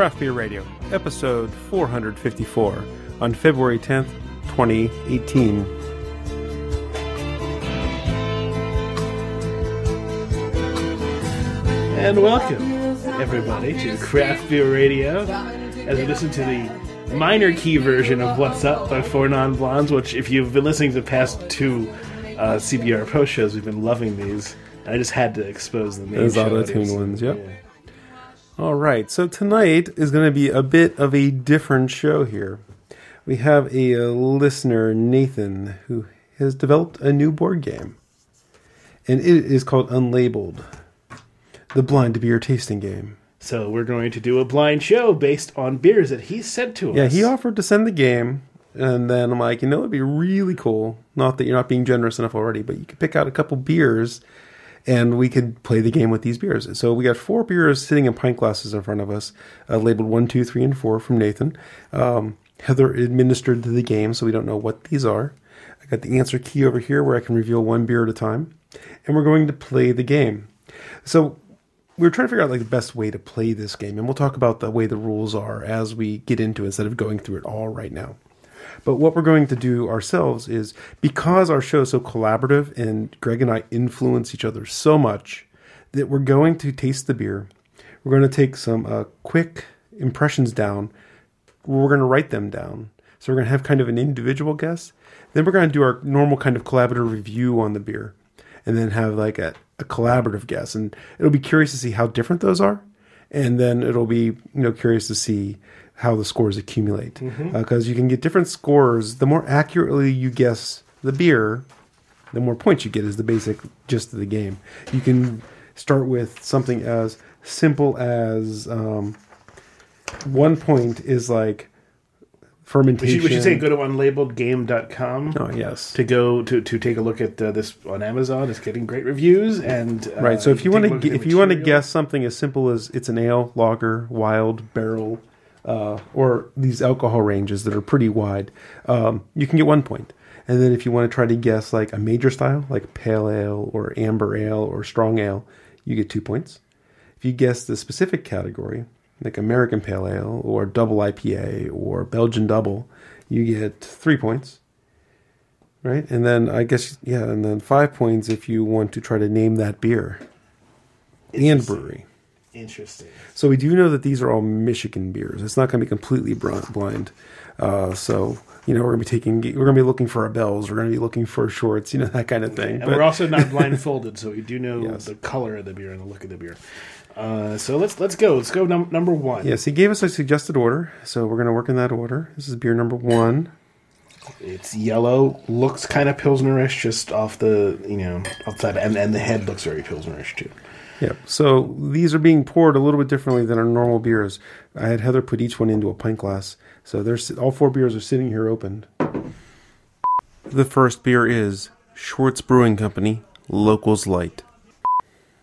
Craft Beer Radio, episode 454, on February 10th, 2018. And welcome, everybody, to Craft Beer Radio, as we listen to the minor key version of What's Up by Four Non-Blondes, which, if you've been listening to the past two CBR Pro shows, we've been loving these. I just had to expose the main show. Those auto-tune ones, yep. Yeah. All right, so tonight is going to be a bit of a different show here. We have a listener, Nathan, who has developed a new board game. And it is called Unlabeled: The Blind Beer Tasting Game. So we're going to do a blind show based on beers that he sent to us. Yeah, he offered to send the game, and then I'm like, you know, it'd be really cool. Not that you're not being generous enough already, but you could pick out a couple beers, and we could play the game with these beers. So we got four beers sitting in pint glasses in front of us, labeled 1, 2, 3, and 4 from Nathan. Heather administered the game, so we don't know what these are. I got the answer key over here where I can reveal one beer at a time. And we're going to play the game. So we're trying to figure out the best way to play this game. And we'll talk about the way the rules are as we get into it instead of going through it all right now. But what we're going to do ourselves is, because our show is so collaborative and Greg and I influence each other so much, that we're going to taste the beer. We're going to take some quick impressions down. We're going to write them down. So we're going to have kind of an individual guess. Then we're going to do our normal kind of collaborative review on the beer. And then have a collaborative guess. And it'll be curious to see how different those are. And then it'll be curious to see how the scores accumulate, because you can get different scores. The more accurately you guess the beer, the more points you get is the basic gist of the game. You can start with something as simple as 1 point is fermentation. We should say go to unlabeledgame.com. Oh, yes. To go to take a look at this on Amazon. It's getting great reviews. And right. So if you want to guess something as simple as it's an ale, lager, wild, barrel, or these alcohol ranges that are pretty wide, you can get 1 point. And then if you want to try to guess a major style, like pale ale or amber ale or strong ale, you get 2 points. If you guess the specific category, like American Pale Ale or Double IPA or Belgian Double, you get 3 points, right? And then and then 5 points if you want to try to name that beer and brewery. Interesting. So we do know that these are all Michigan beers. It's not going to be completely blind. We're going to be looking for our Bell's. We're going to be looking for Shorts. That kind of thing. And we're also not blindfolded, so we do know the color of the beer and the look of the beer. So let's go. Let's go number one. Yes, he gave us a suggested order, so we're going to work in that order. This is beer number one. It's yellow. Looks kind of Pilsnerish, just off the outside, and the head looks very Pilsnerish too. Yeah. So these are being poured a little bit differently than our normal beers. I had Heather put each one into a pint glass, so all four beers are sitting here opened. The first beer is Short's Brewing Company, Local's Light.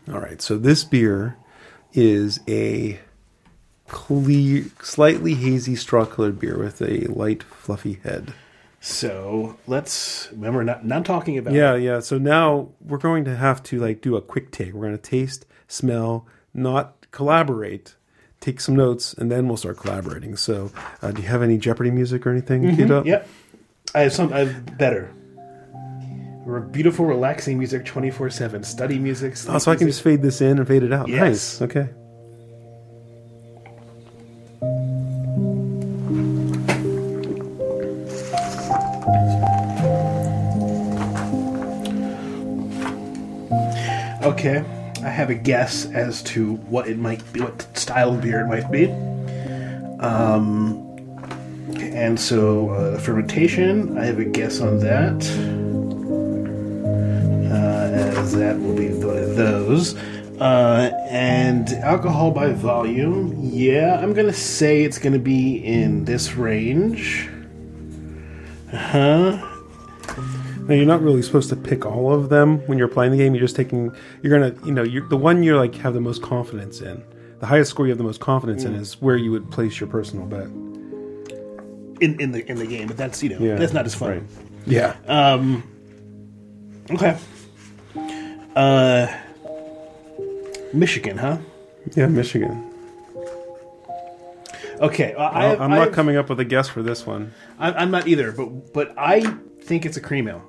All right. So this beer is a clear, slightly hazy straw-colored beer with a light, fluffy head. So let's remember not talking about. Yeah. So now we're going to have to do a quick take. We're going to taste, smell, not collaborate. Take some notes, and then we'll start collaborating. So, do you have any Jeopardy music or anything queued up? Yep, I have some. I have better. Beautiful, relaxing music, 24/7. Study music. So I can just fade this in and fade it out. Yes. Nice. Okay. Okay, I have a guess as to what it might be, what style of beer it might be. And so fermentation, I have a guess on that. That will be those. And alcohol by volume, I'm going to say it's going to be in this range. Now, you're not really supposed to pick all of them when you're playing the game. You're just taking, you're going to, the one you have the most confidence in. The highest score you have the most confidence in is where you would place your personal bet. In the game, but that's, that's not as fun. Right. Yeah. Okay. Michigan, huh? Yeah, Michigan. Okay. I'm not coming up with a guess for this one. I'm not either, but I think it's a cream ale.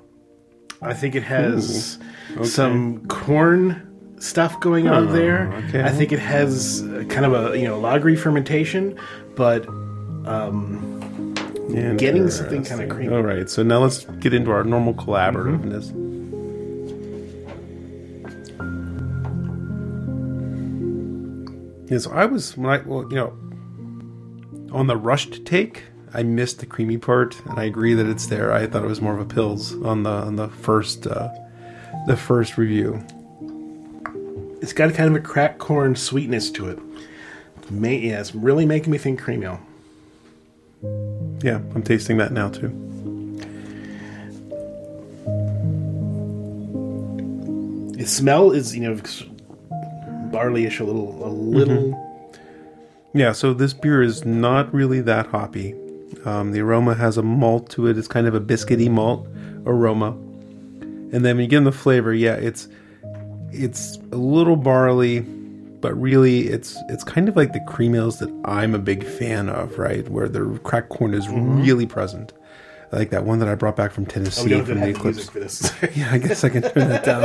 I think it has some corn stuff going on there. Okay. I think it has kind of a lagery fermentation, but getting something kind of creamy. All right, so now let's get into our normal collaborativeness. Mm-hmm. Yeah, so I was on the rushed take, I missed the creamy part, and I agree that it's there. I thought it was more of a pills on the first review. It's got kind of a cracked corn sweetness to it. It's really making me think cream ale. Yeah, I'm tasting that now too. The smell is barleyish, a little. Mm-hmm. Yeah, so this beer is not really that hoppy. The aroma has a malt to it. It's kind of a biscuity malt aroma, and then when you get in the flavor, it's a little barley, but really it's kind of like the cream ales that I'm a big fan of, right? Where the cracked corn is really present. I like that one that I brought back from Tennessee. We don't have the music for this. Yeah, I guess I can turn that down.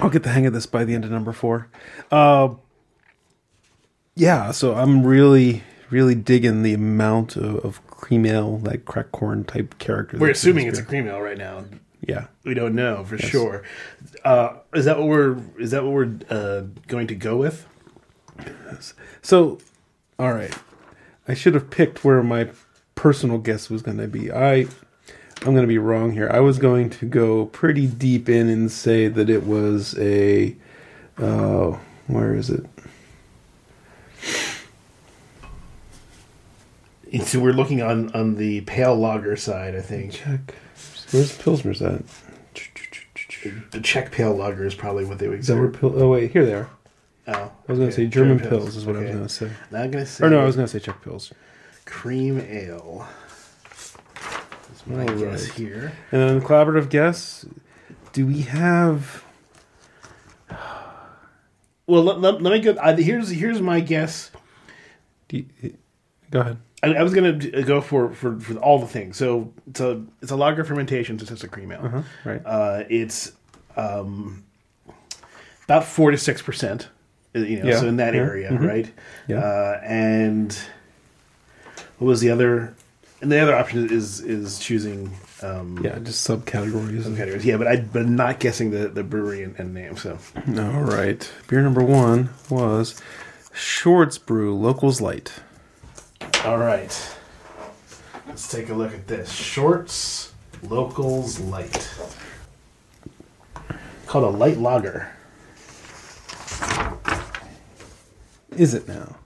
I'll get the hang of this by the end of number 4. So I'm really, really digging the amount of cream ale, like cracked corn type character. We're assuming it's a cream ale right now. Yeah, we don't know for sure. Is that what we're going to go with? So, all right, I should have picked where my personal guess was going to be. I'm going to be wrong here. I was going to go pretty deep in and say that it was a... where is it? So we're looking on the pale lager side, I think. Check. Where's Pilsner's at? The Czech pale lager is probably what they would say. Oh, wait. Here they are. Oh. I was going to say German Pils is what I was going to say. Not going to say... Or no, I was going to say Czech Pils. Cream ale. Guess here. And then collaborative guess, do we have... Well, let me go... Here's my guess. Go ahead. I was going to go for all the things. So it's a lager fermentation, so it's just a cream ale. Uh-huh, right. It's about 4 to 6%, so in that area, right? Yeah. And what was the other... And the other option is choosing just subcategories. Yeah, but I'm not guessing the brewery and name. So all right, beer number 1 was Short's Brew Local's Light. All right, let's take a look at this Short's Local's Light. Called a light lager. Is it now?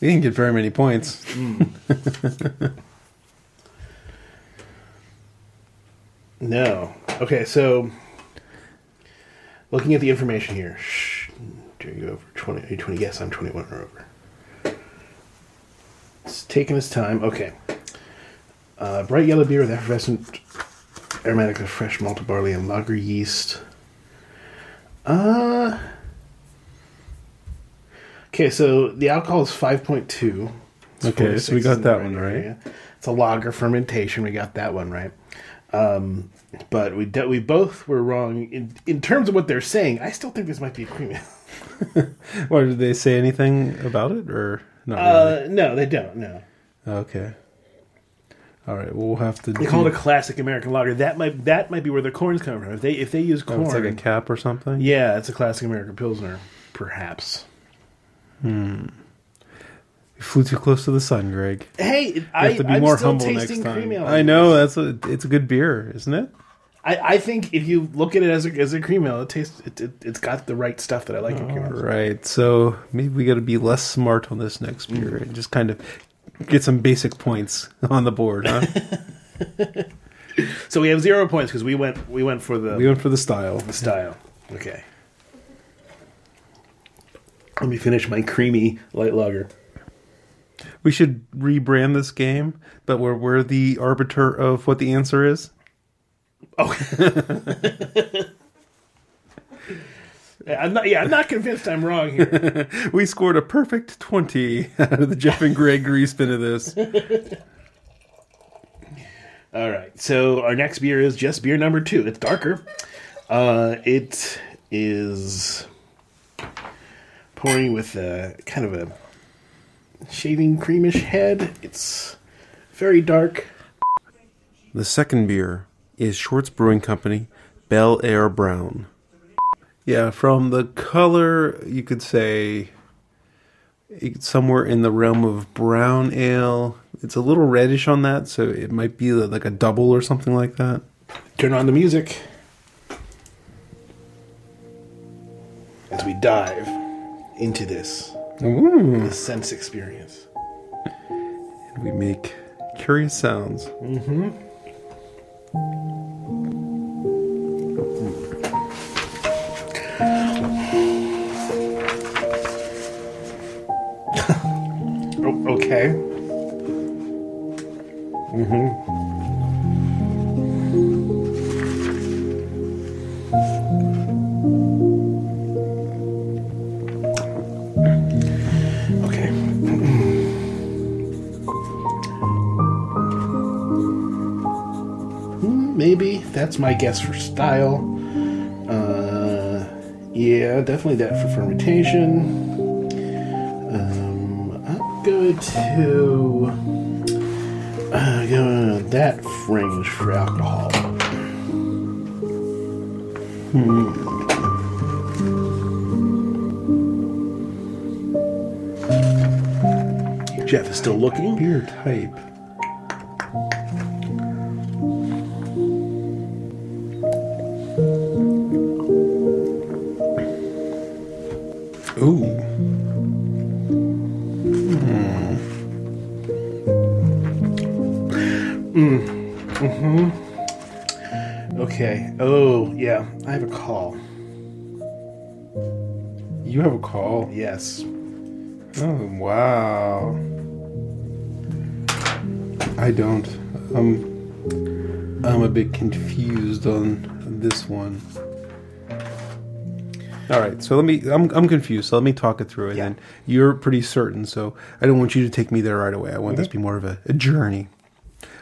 We didn't get very many points. Mm. No. Okay, so looking at the information here. Do you go over 20? Are you 20? Yes, I'm 21 or over. It's taking its time. Okay. Bright yellow beer with effervescent aromatics of fresh malted barley and lager yeast. Okay, so the alcohol is 5.2. Okay, so we got that one right. Area. It's a lager fermentation. We got that one right. But we both were wrong in terms of what they're saying. I still think this might be a cream ale. Well, did they say anything about it or not? Really? No, they don't. No. Okay. All right. Well, we'll have to. They call it a classic American lager. That might be where their corn's coming from. If they use corn, it's like a cap or something. Yeah, it's a classic American Pilsner, perhaps. You flew too close to the sun, Greg. Hey, I'm more still humble tasting next cream ale. I know it's a good beer, isn't it? I think if you look at it as a cream ale, it tastes it's got the right stuff that I like in cream ale. Right, so maybe we got to be less smart on this next beer and just kind of get some basic points on the board, huh? So we have 0 points because we went for the style. The style, okay. Let me finish my creamy light lager. We should rebrand this game, but we're the arbiter of what the answer is. Oh. I'm not convinced I'm wrong here. We scored a perfect 20 out of the Jeff and Greg re-spin of this. All right, so our next beer is just beer number 2. It's darker. It is pouring with a kind of a shaving creamish head. It's very dark. The second beer is Short's Brewing Company, Bellaire Brown. Yeah, from the color, you could say it's somewhere in the realm of brown ale. It's a little reddish on that, so it might be like a double or something like that. Turn on the music as we dive into this, this sense experience. And we make curious sounds. Mm-hmm. Okay. Mm-hmm. Okay. Maybe that's my guess for style. Yeah, definitely that for fermentation. I'm going to... that range for alcohol. Jeff is still looking. Beer type. Ooh. Okay. Oh, yeah. I have a call. You have a call? Yes. Oh, wow. I don't. I'm a bit confused on this one. All right, so I'm confused, so let me talk it through, and then you're pretty certain, so I don't want you to take me there right away. I want this to be more of a journey.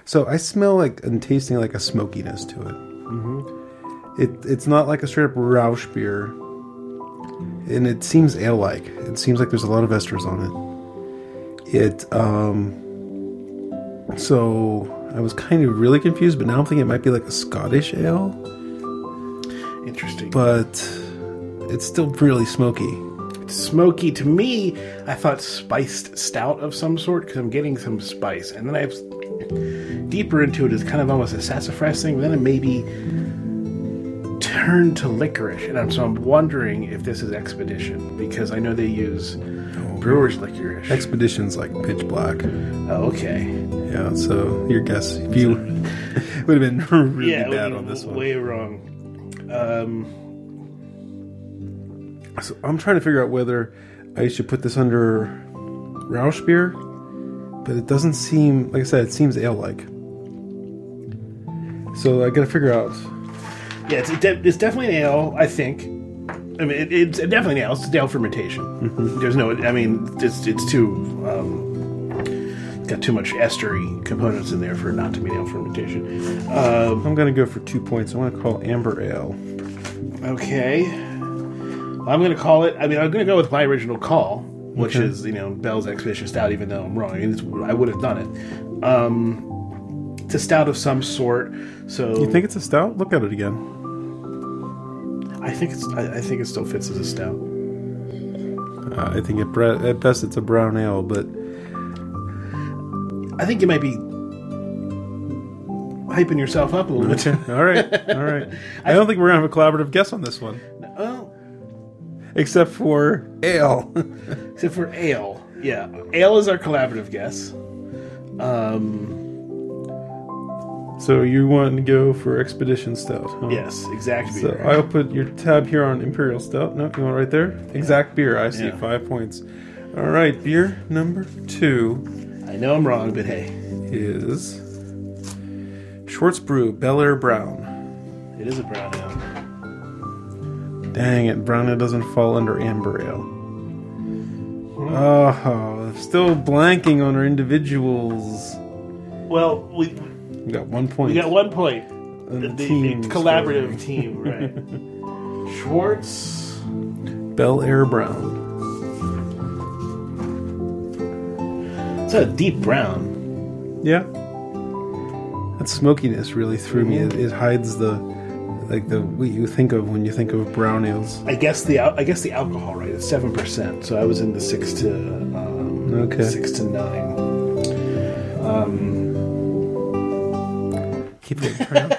So I smell like and tasting like a smokiness to it. Mm-hmm. It's not like a straight up Rausch beer, and it seems ale like. It seems like there's a lot of esters on it. So I was kind of really confused, but now I'm thinking it might be like a Scottish ale. Interesting, but it's still really smoky. Smoky to me. I thought spiced stout of some sort because I'm getting some spice, and then I have. Deeper into it is kind of almost a sassafras thing. Then it maybe turned to licorice, and I'm wondering if this is Expedition, because I know they use brewer's licorice. Expedition's like pitch black. Oh, okay. Yeah. So your guess, if you would have been really bad on this one. Way wrong. So I'm trying to figure out whether I should put this under Rausch beer. But it doesn't seem, like I said, it seems ale-like. So I gotta figure out. Yeah, it's definitely an ale, I think. I mean, it's definitely an ale. It's ale fermentation. Mm-hmm. There's no, I mean, it's too, got too much estery components in there for it not to be an ale fermentation. I'm gonna go for 2 points. I want to call Amber Ale. Okay. Well, I'm gonna call it, I mean, I'm gonna go with my original call. Which is, Bell's Expedition Stout, even though I'm wrong. I mean, I would have done it. It's a stout of some sort. So you think it's a stout? Look at it again. I think it still fits as a stout. I think at best it's a brown ale, but I think you might be hyping yourself up a little bit. All right. I don't think we're gonna have a collaborative guess on this one. Except for ale. Except for ale. Yeah. Ale is our collaborative guess. So you want to go for Expedition Stout, huh? Yes, exact beer. So I'll put your tab here on Imperial Stout. No, you want it right there? Exact beer. I see. 5 points. All right. Beer number 2. I know I'm wrong, but hey. Is Short's Brew Bellaire Brown. It is a brown ale. Dang it, Brown Ale doesn't fall under Amber Ale. Oh, still blanking on our individuals. Well, we got 1 point. We got 1 point. The collaborative team, right? Schwartz. Bellaire Brown. It's a deep brown. Yeah. That smokiness really threw me. It hides the what you think of when you think of brown ales. I guess the alcohol rate is 7%, so I was in the 6 to 9. Keep it turned.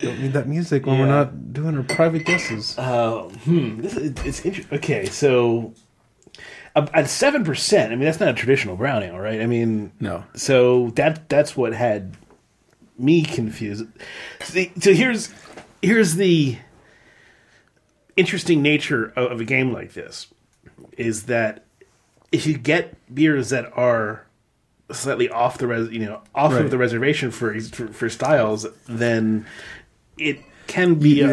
Don't need that music when we're not doing our private guesses. It's interesting. Okay, so at 7%, I mean that's not a traditional brown ale, right? I mean no. So that's what had me confused. So here's the interesting nature of a game like this, is that if you get beers that are slightly off the of the reservation for styles, then it can be. You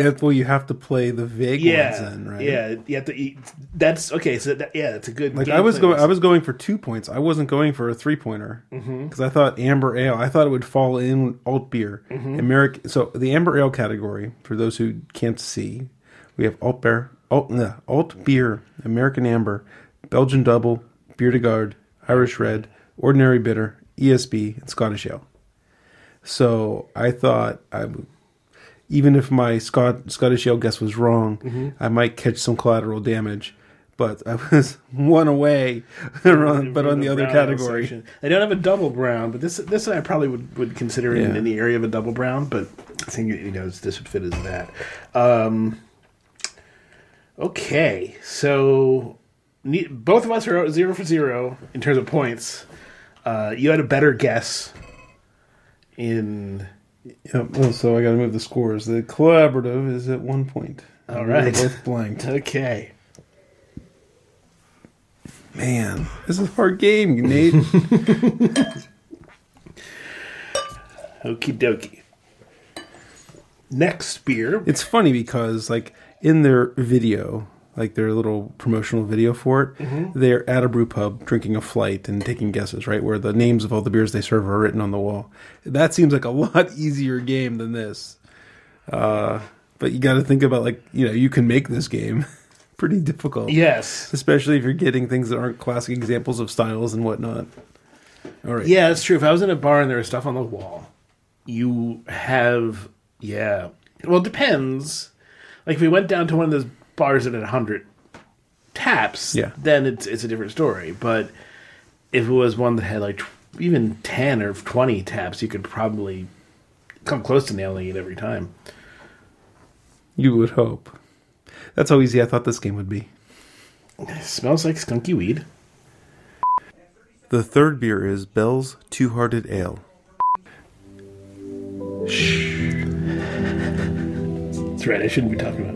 have to play the vague ones in, right? Yeah, you have to. That's okay. So that's a good. Like I was going for 2 points. I wasn't going for a 3-pointer because I thought amber ale. I thought it would fall in alt beer. Mm-hmm. American. So the amber ale category, for those who can't see, we have alt beer, American amber, Belgian double, beer de garde, Irish red, ordinary bitter, ESB, and Scottish ale. So I thought even if my Scottish ale guess was wrong, I might catch some collateral damage. But I was one away, but on the other category. Section. I don't have a double brown, but this I probably would consider it in the area of a double brown. But I think this would fit as that. Okay, so both of us are 0 for 0 in terms of points. You had a better guess in. Yep. Well, so I got to move the scores. The collaborative is at 1 point. All right. We're both blanked. Okay. Man, this is a hard game, Nate. Okie dokie. Next beer. It's funny because, in their video, their little promotional video for it, they're at a brew pub drinking a flight and taking guesses, right? Where the names of all the beers they serve are written on the wall. That seems like a lot easier game than this. But you got to think about, you can make this game pretty difficult. Yes. Especially if you're getting things that aren't classic examples of styles and whatnot. All right. Yeah, that's true. If I was in a bar and there was stuff on the wall, you have, Well, it depends. If we went down to one of those bars that had 100 taps, then it's a different story. But if it was one that had even 10 or 20 taps, you could probably come close to nailing it every time. You would hope. That's how easy I thought this game would be. It smells like skunky weed. The third beer is Bell's Two Hearted Ale. Shh. That's right, I shouldn't be talking about it.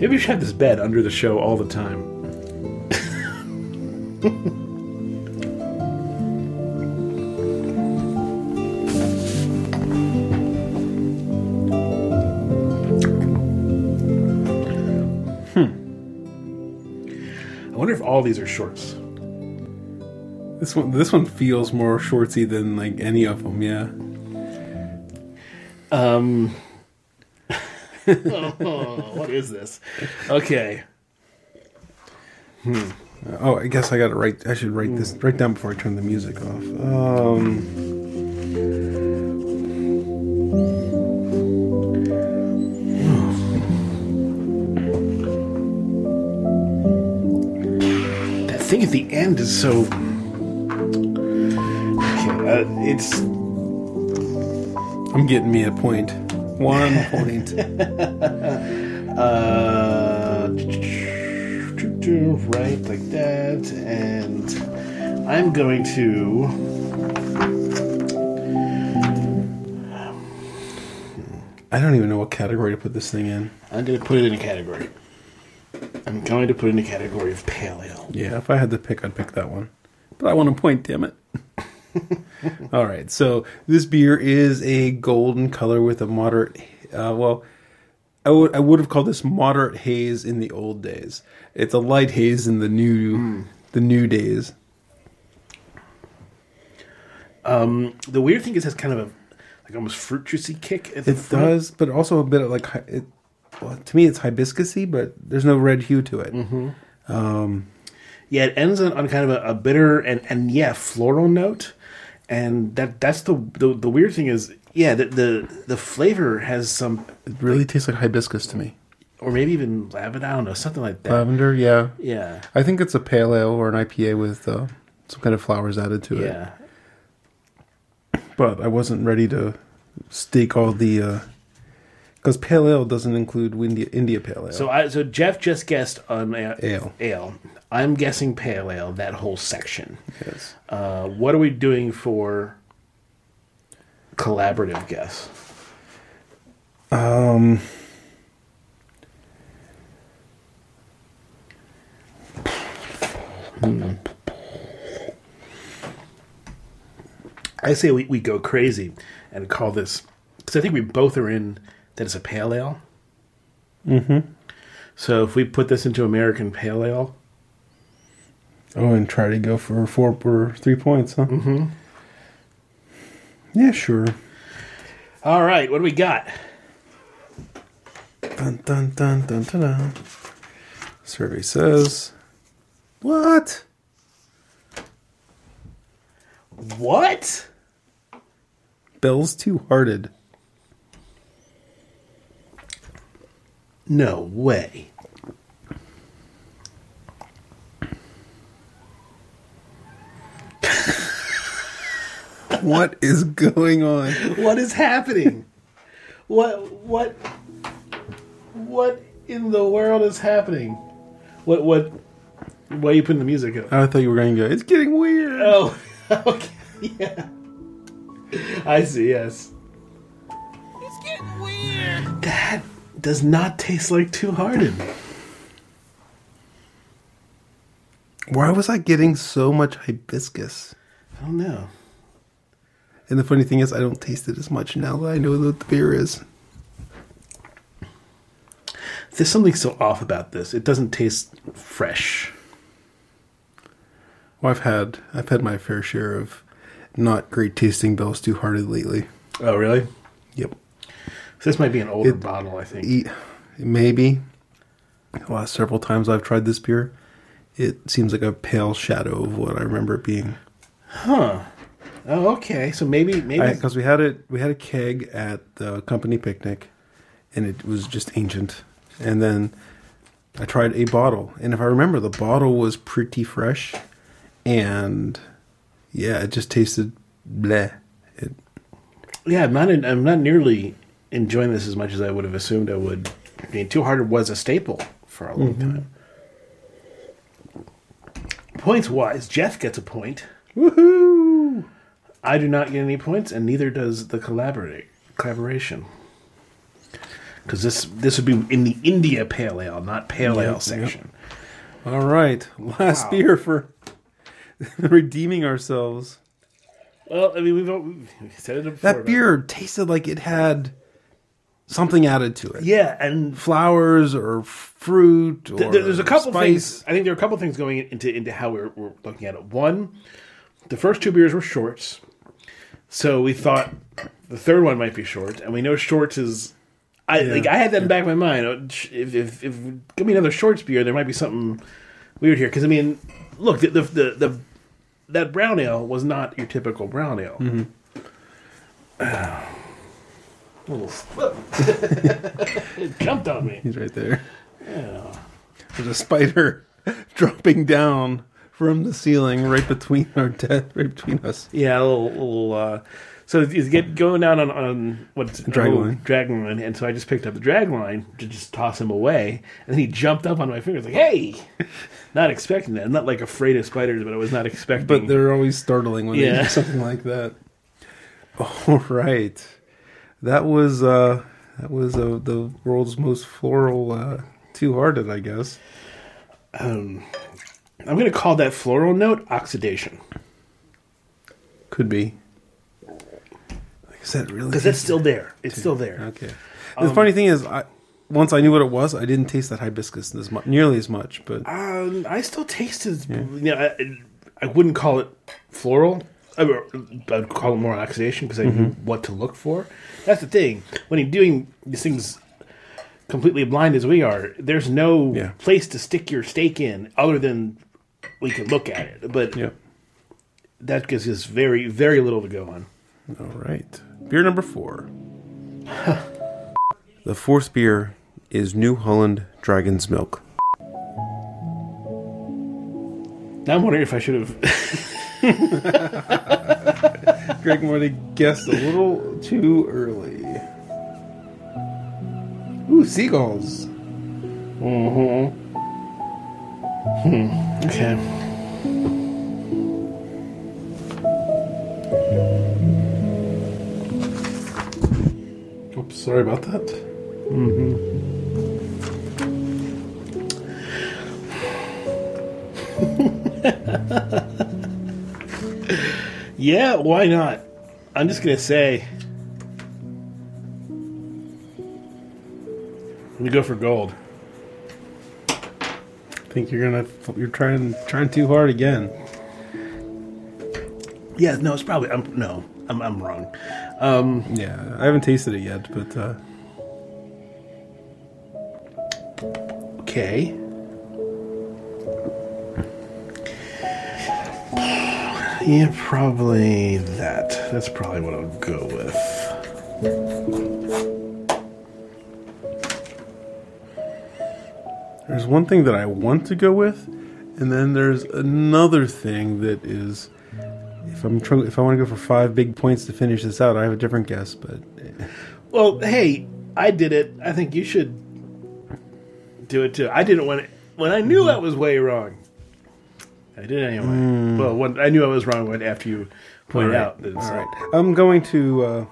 Maybe we should have this bed under the show all the time. I wonder if all these are shorts. This one feels more shortsy than any of them. Yeah. What is this? Okay. Oh, I guess I got it right. I should write this right down before I turn the music off. That thing at the end is so. Okay, it's. I'm getting me a point. 1 point. Right like that, and I'm going to. I don't even know what category to put this thing in. I'm going to put it in a category. I'm going to put it in a category of pale ale. Yeah, if I had to pick, I'd pick that one. But I want a point, damn it. All right, so this beer is a golden color with a moderate, I would have called this moderate haze in the old days. It's a light haze in the new days. The weird thing is, it has kind of a like almost fruit juicy kick. At the front. Does, but also a bit of like to me, it's hibiscusy, but there's no red hue to it. Mm-hmm. Yeah, it ends on kind of a bitter and floral note, and that's the weird thing is. Yeah, the flavor has some... It really tastes like hibiscus to me. Or maybe even lavender, I don't know, something like that. Lavender, yeah. Yeah. I think it's a pale ale or an IPA with some kind of flowers added to it. Yeah. But I wasn't ready to stake all the... Because pale ale doesn't include India pale ale. So Jeff just guessed on ale. I'm guessing pale ale, that whole section. Yes. What are we doing for... collaborative guess. I say we go crazy and call this, because I think we both are in that it's a pale ale. Mm-hmm. So if we put this into American pale ale. Oh, and try to go for 4 or 3 points, huh? Mm-hmm. Yeah, sure. All right, what do we got? Dun, dun, dun, dun, dun, dun. Survey says... What? What? Bell's Two Hearted. No way. What is going on? What is happening? What in the world is happening? Why are you putting the music up? I thought you were going to go, it's getting weird. Oh, okay, yeah. I see, yes. It's getting weird. That does not taste like Two Hearted. Why was I getting so much hibiscus? I don't know. And the funny thing is, I don't taste it as much now that I know what the beer is. There's something so off about this. It doesn't taste fresh. Well, I've had my fair share of not great tasting Bell's Two Hearted lately. Oh, really? Yep. So this might be an older bottle, I think. Maybe. The last several times I've tried this beer, it seems like a pale shadow of what I remember it being. Huh. Oh, okay. So maybe because we had a keg at the company picnic, and it was just ancient. And then I tried a bottle, and if I remember, the bottle was pretty fresh, and yeah, it just tasted bleh. Yeah, I'm not nearly enjoying this as much as I would have assumed I would. I mean, Two Hearted was a staple for a long time. Points wise, Jeff gets a point. Woohoo! I do not get any points, and neither does the collaboration. Because this would be in the India Pale Ale, not Pale Ale section. Yep. All right. Last beer for redeeming ourselves. Well, I mean, we've said it before. That beer tasted like it had something added to it. Yeah, and... flowers or fruit or there's a couple spice. Things. I think there are a couple things going into how we're looking at it. One, the first two beers were Shorts. So we thought the third one might be Shorts, and we know Shorts is. I had that in the back of my mind. If give me another Shorts beer, there might be something weird here. Because I mean, look, the that brown ale was not your typical brown ale. Mm-hmm. It jumped on me. He's right there. Yeah. There's a spider dropping down from the ceiling right between us. Yeah, a little so it's going down on what's Dragline, and so I just picked up the Dragline to just toss him away, and then he jumped up on my fingers like, hey! Not expecting that. I'm not like afraid of spiders, but I was not expecting. But they're always startling when they do something like that. All right. That was the world's most floral Two Hearted, I guess. I'm going to call that floral note oxidation. Could be. Is that really? Because it's still there. It's still there. Okay. The funny thing is, once I knew what it was, I didn't taste that hibiscus nearly as much. But I still tasted. Yeah. You know, I wouldn't call it floral. I'd call it more oxidation because I knew what to look for. That's the thing. When you're doing these things completely blind as we are, there's no place to stick your stake in other than we can look at it. But that gives us very, very little to go on. All right. Beer number 4. The fourth beer is New Holland Dragon's Milk. Now I'm wondering if I should have... Greg might have guessed a little too early. Ooh, seagulls. Okay. Oops, sorry about that. Yeah, why not? I'm just going to say... We go for gold. I think you're trying too hard again. Yeah, no, it's probably... I'm wrong. Yeah, I haven't tasted it yet, but... Okay. Yeah, probably that. That's probably what I'll go with. There's one thing that I want to go with, and then there's another thing that is... If I want to go for 5 big points to finish this out, I have a different guess, but... Well, hey, I did it. I think you should do it, too. I did it when I knew I was way wrong. I did anyway. Well, I knew I was wrong when after you pointed out. All right. I'm going to...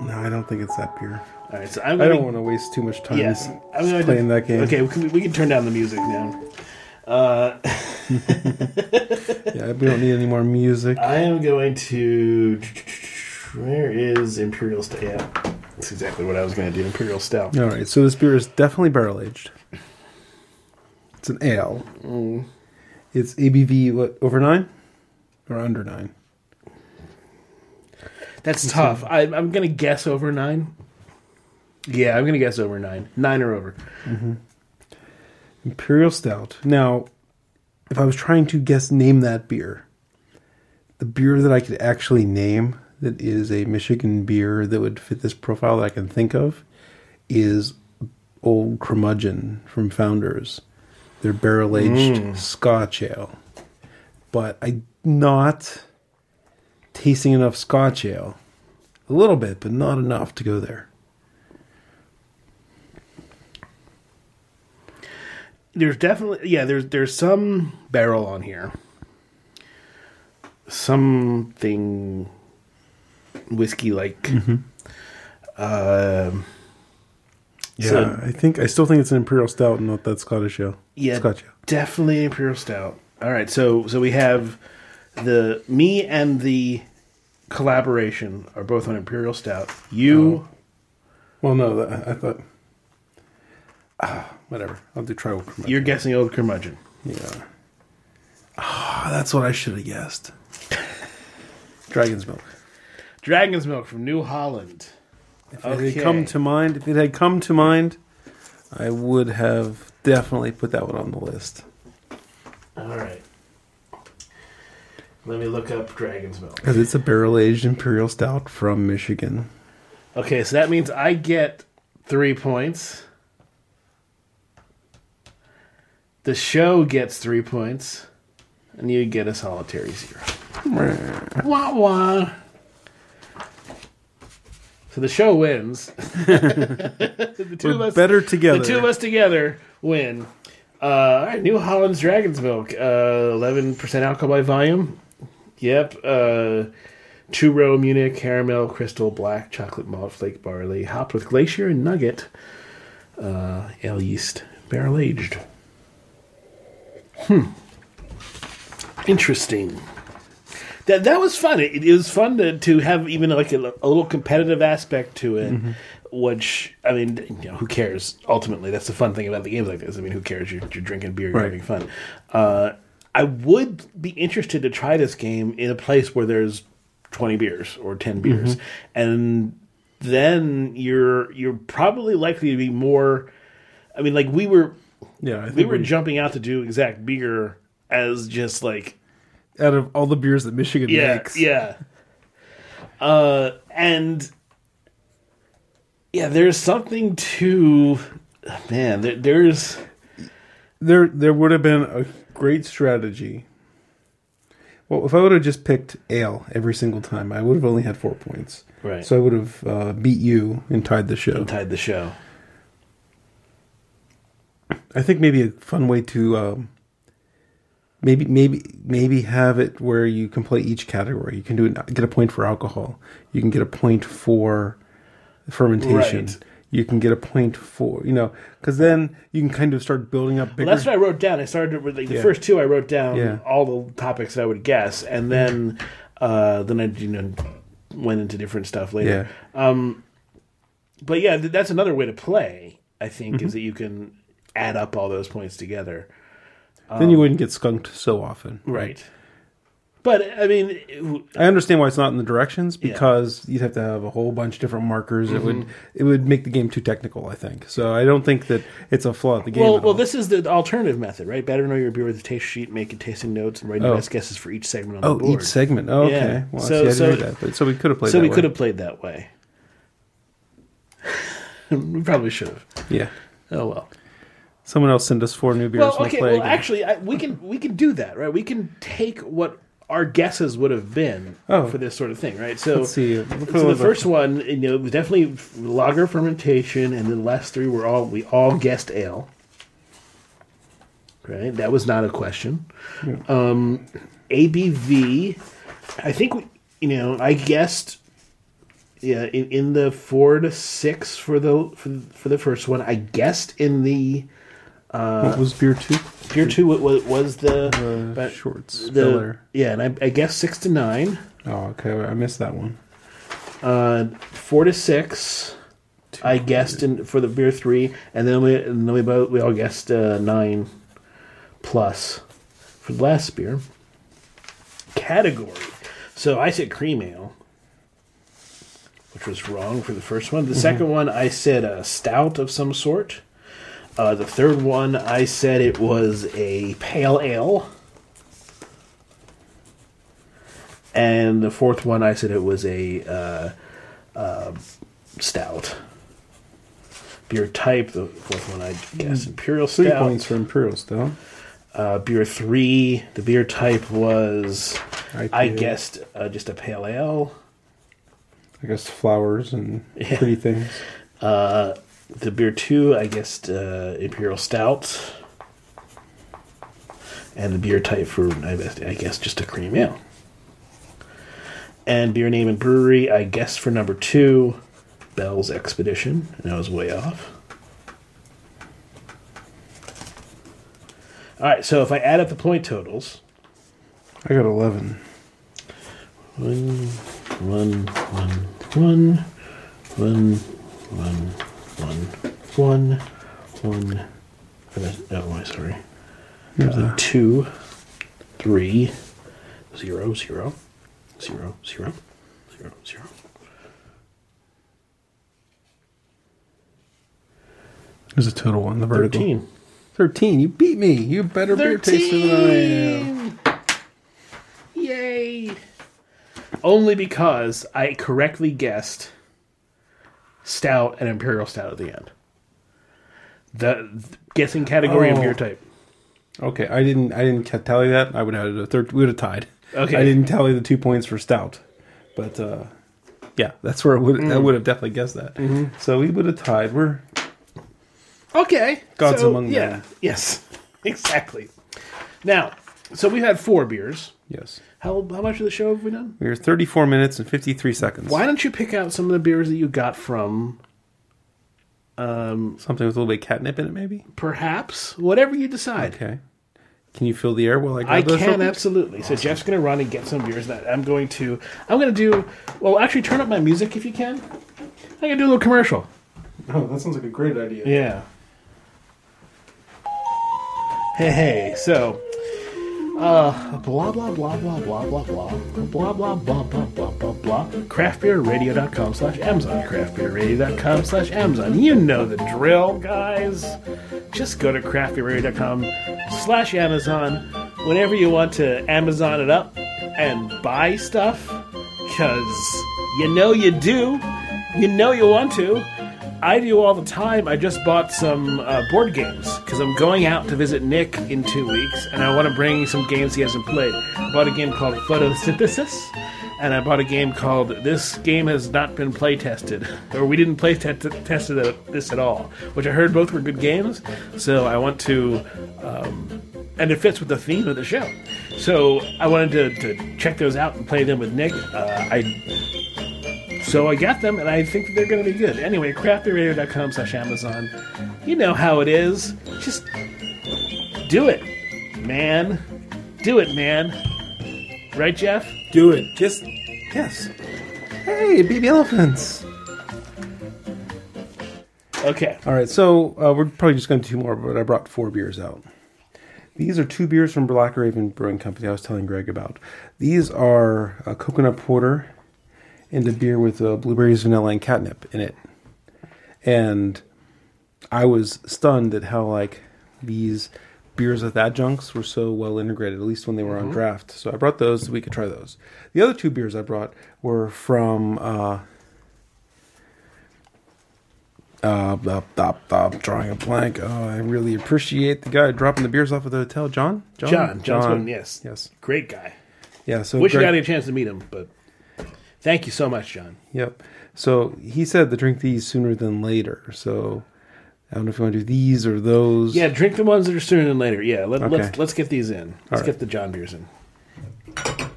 No, I don't think it's that beer. All right, so I don't want to waste too much time playing that game. Okay, we can turn down the music now. Yeah, we don't need any more music. I am going to... Where is Imperial Stout? Yeah, that's exactly what I was going to do, Imperial Stout. All right, so this beer is definitely barrel-aged. It's an ale. It's ABV, what, over 9? Or under 9? That's tough. I'm going to guess over 9. Yeah, I'm going to guess over 9. 9 or over. Imperial Stout. Now, if I was trying to name that beer, the beer that I could actually name that is a Michigan beer that would fit this profile that I can think of is Old Curmudgeon from Founders. They're barrel-aged Scotch ale. But I'm not tasting enough Scotch ale. A little bit, but not enough to go there. There's definitely... Yeah, there's some barrel on here. Something whiskey-like. Yeah, so, I still think it's an Imperial Stout and not that Scottish ale. Yeah, Scotch ale. Definitely Imperial Stout. All right, so we have me and the collaboration are both on Imperial Stout. You... Well, no, I thought... whatever. I'll try Old Curmudgeon. You're guessing Old Curmudgeon. Yeah. That's what I should have guessed. Dragon's Milk. Dragon's Milk from New Holland. If it had come to mind, I would have definitely put that one on the list. All right. Let me look up Dragon's Milk. Because it's a barrel-aged Imperial Stout from Michigan. Okay, so that means I get 3 points. The show gets 3 points. And you get a solitary 0. Wah, wah. So the show wins. The two of us together win. All right, New Holland's Dragon's Milk. 11% alcohol by volume. Yep. Churro, Munich, caramel, crystal, black, chocolate, malt, flake, barley, hopped with glacier and nugget. Ale yeast, barrel aged. Interesting. That was fun. It was fun to have even like a little competitive aspect to it, which, I mean, you know, who cares? Ultimately, that's the fun thing about the games like this. I mean, who cares? You're drinking beer, you're having fun. I would be interested to try this game in a place where there's 20 beers or 10 beers. And then you're probably likely to be more... I mean, like, we were jumping out to do exact beer as just, like... Out of all the beers that Michigan makes. Yeah, and... Yeah, there's something to... Man, there's... There would have been a great strategy. Well, if I would have just picked ale every single time, I would have only had 4 points. Right. So I would have beat you and tied the show. I think maybe a fun way to maybe have it where you can play each category. You can get a point for alcohol. You can get a point for fermentation. Right. You can get a point for, you know, because then you can kind of start building up bigger... Well, that's what I wrote down. I started with, like, the first two I wrote down all the topics that I would guess, and then I, you know, went into different stuff later. Yeah. But yeah, that's another way to play, I think, is that you can add up all those points together. Then you wouldn't get skunked so often. Right. But, I mean... I understand why it's not in the directions, because you'd have to have a whole bunch of different markers. It would make the game too technical, I think. So I don't think that it's a flaw at the game. Well, this is the alternative method, right? Better know your beer with a taste sheet, make tasting notes, and write your best guesses for each segment on the board. Oh, each segment. Oh, okay. Yeah. Well, I didn't know that. So we could have played that way. So we could have played that way. We probably should have. Yeah. Oh, well. Someone else send us 4 new beers. Well, okay. Well, actually, we can do that, right? We can take what... our guesses would have been for this sort of thing, right? So, let's see. So the first one, you know, definitely lager fermentation, and then the last three were we all guessed ale. Right? That was not a question. Yeah. ABV, I think I guessed in the 4 to 6 for the first one. I guessed in the what was beer 2? Beer 2 was the Shorts. And I guess 6 to 9. Oh, okay. I missed that one. 4 to 6. I guessed for the beer 3, and then we all guessed 9 plus for the last beer category. So I said cream ale, which was wrong for the first one. The second one I said a stout of some sort. The third one, I said it was a pale ale. And the fourth one, I said it was a stout. Beer type, the fourth one, I guess imperial stout. 3 points for imperial stout. Beer 3, the beer type was, I guessed, just a pale ale. I guess flowers and pretty things. The beer 2, I guessed imperial stout, and the beer type for I guess just a cream ale. And beer name and brewery, I guessed for number 2, Bell's Expedition, and I was way off. All right, so if I add up the point totals, I got 11. One. Sorry. 2, 3, 0, 0, 0, 0, 0. There's a total on the vertical. 13. 13. You beat me. You better beer taster than I am. Yay! Only because I correctly guessed stout and imperial stout at the end. The guessing category and beer type. Okay, I didn't tally that. I would have had a third. We would have tied. Okay, I didn't tally the 2 points for stout, but yeah, that's where I would have definitely guessed that. Mm-hmm. So we would have tied. We're okay. Gods among men. Yes, exactly. Now, so we've had 4 beers. Yes. How much of the show have we done? We're 34 minutes and 53 seconds. Why don't you pick out some of the beers that you got from... something with a little bit of catnip in it, maybe? Perhaps. Whatever you decide. Okay. Can you fill the air while I grab those? I can, absolutely. Awesome. So Jeff's going to run and get some beers. That I'm going to do... Well, actually, turn up my music if you can. I'm going to do a little commercial. Oh, that sounds like a great idea. Yeah. Hey, so... blah, blah, blah, blah, blah, blah, blah. Blah, blah, blah, blah, blah, blah, blah. CraftBeerRadio.com/Amazon. CraftBeerRadio.com/Amazon. You know the drill, guys. Just go to CraftBeerRadio.com/Amazon whenever you want to Amazon it up and buy stuff. Because you know you do. You know you want to. I do all the time. I just bought some board games because I'm going out to visit Nick in 2 weeks, and I want to bring some games he hasn't played. I bought a game called Photosynthesis, and I bought a game called This Game Has Not Been Playtested, or we didn't play tested this at all, which I heard both were good games. So I want to, and it fits with the theme of the show. So I wanted to check those out and play them with Nick. So I got them, and I think they're going to be good. Anyway, craftbeerradio.com/Amazon. You know how it is. Just do it, man. Do it, man. Right, Jeff? Do it. Just, yes. Hey, baby elephants. Okay. All right, so we're probably just going to do two more, but I brought four beers out. These are two beers from Black Raven Brewing Company I was telling Greg about. These are a coconut porter and a beer with blueberries, vanilla, and catnip in it. And I was stunned at how, like, these beers with adjuncts were so well integrated, at least when they were on draft. So I brought those so we could try those. The other two beers I brought were from drawing a blank. Oh, I really appreciate the guy dropping the beers off at the hotel. John? John, yes. Yes. Great guy. Yeah, so wish I got a chance to meet him, but... Thank you so much, John. Yep. So he said to drink these sooner than later. So I don't know if you want to do these or those. Yeah, drink the ones that are sooner than later. Yeah, let's get these in. Let's get the John beers in.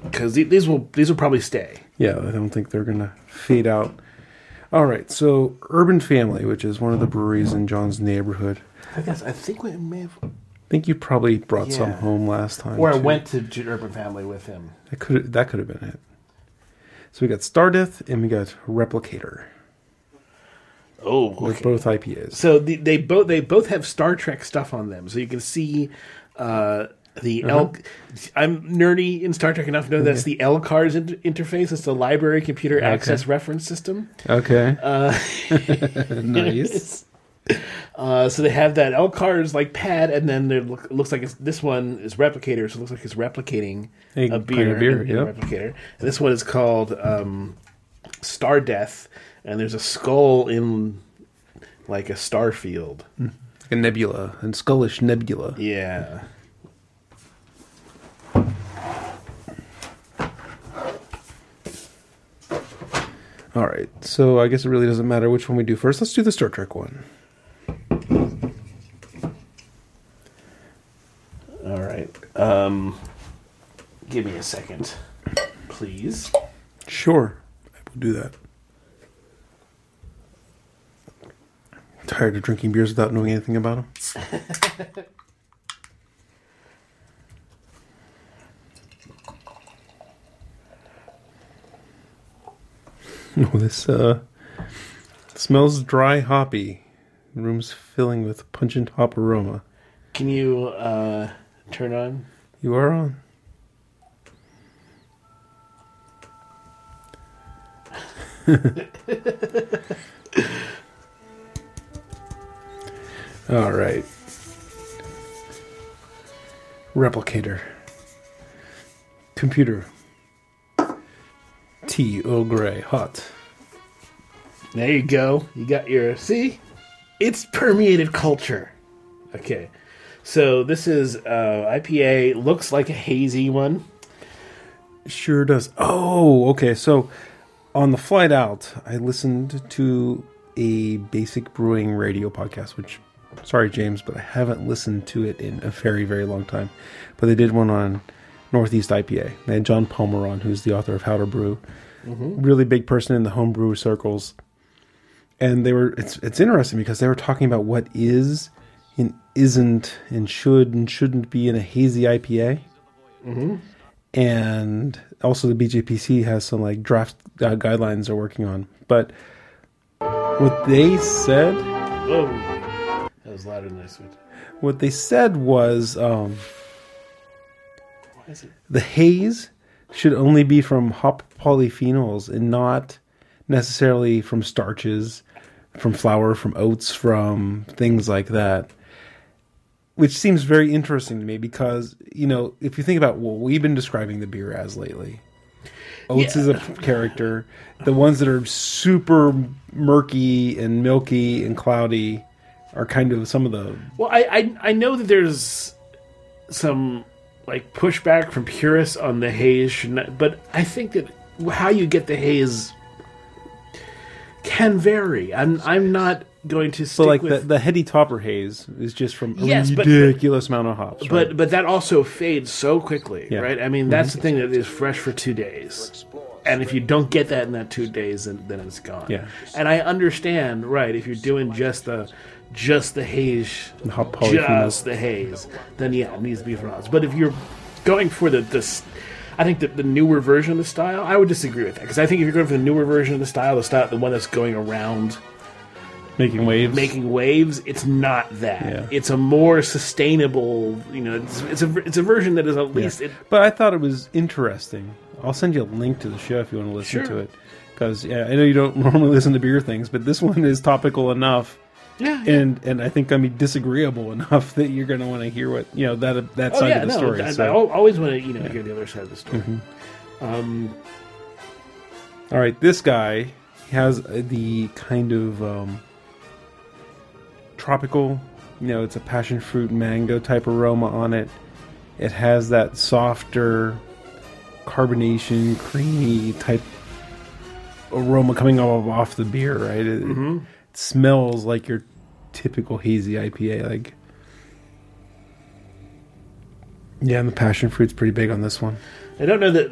Because these will probably stay. Yeah, I don't think they're going to fade out. All right, so Urban Family, which is one of the breweries in John's neighborhood. I think we may have... I think you probably brought some home last time. Or I went to Urban Family with him. That could have been it. So we got Star Death and we got Replicator. Oh, okay. They're both IPAs. So they both have Star Trek stuff on them. So you can see the I'm nerdy in Star Trek enough to know that's the LCARS interface. It's the Library Computer Access Reference System. Okay. Nice. So they have that LCARS like pad, and then it looks like this one is Replicator, so it looks like it's replicating a beer. In Replicator. And this one is called Star Death, and there's a skull in like a star field, like a nebula, a skullish nebula. Yeah. All right, so I guess it really doesn't matter which one we do first. Let's do the Star Trek one. All right. Give me a second, please. Sure. I will do that. I'm tired of drinking beers without knowing anything about them. No, this smells dry hoppy. The room's filling with pungent hop aroma. Can you turn on? You are on. All right. Replicator. Computer. Tea Earl Grey hot. There you go. You got your... See? It's permeated culture. Okay. So this is IPA. Looks like a hazy one. Sure does. Oh, okay. So on the flight out, I listened to a Basic Brewing Radio podcast, which, sorry, James, but I haven't listened to it in a very, very long time. But they did one on Northeast IPA. They had John Palmer on, who's the author of How to Brew. Mm-hmm. Really big person in the homebrew circles. And they were it's interesting because they were talking about what is and isn't and should and shouldn't be in a hazy IPA. Mm-hmm. And also the BJPC has some like draft guidelines they're working on. But what they said... Whoa. That was louder than I said. What they said was... What is it? The haze should only be from hop polyphenols and not necessarily from starches, from flour, from oats, from things like that. Which seems very interesting to me because, you know, if you think about what we've been describing the beer as lately, oats is a character. The ones that are super murky and milky and cloudy are kind of some of the... Well, I know that there's some, like, pushback from purists on the haze, but I think that how you get the haze can vary. I'm not... going to stick with... But, like, the Heady Topper haze is just from a ridiculous amount of hops, right? But that also fades so quickly, right? I mean, that's the thing, that is fresh for 2 days. And if you don't get that in that 2 days, then it's gone. Yeah. And I understand, right, if you're doing just the haze, just the haze, then, yeah, it needs to be for hops. But if you're going for the I think that the newer version of the style, I would disagree with that. Because I think if you're going for the newer version of the style, the one that's going around... Making waves. It's not that. Yeah. It's a more sustainable. You know, it's a version that is at least. Yeah. But I thought it was interesting. I'll send you a link to the show if you want to listen to it, because I know you don't normally listen to beer things, but this one is topical enough. Yeah. And I think disagreeable enough that you're going to want to hear what that side of the story. I always want to hear the other side of the story. Mm-hmm. All right, this guy has the kind of. Tropical, it's a passion fruit mango type aroma on it. It has that softer carbonation, creamy type aroma coming off the beer, right? It smells like your typical hazy IPA. And the passion fruit's pretty big on this one. I don't know that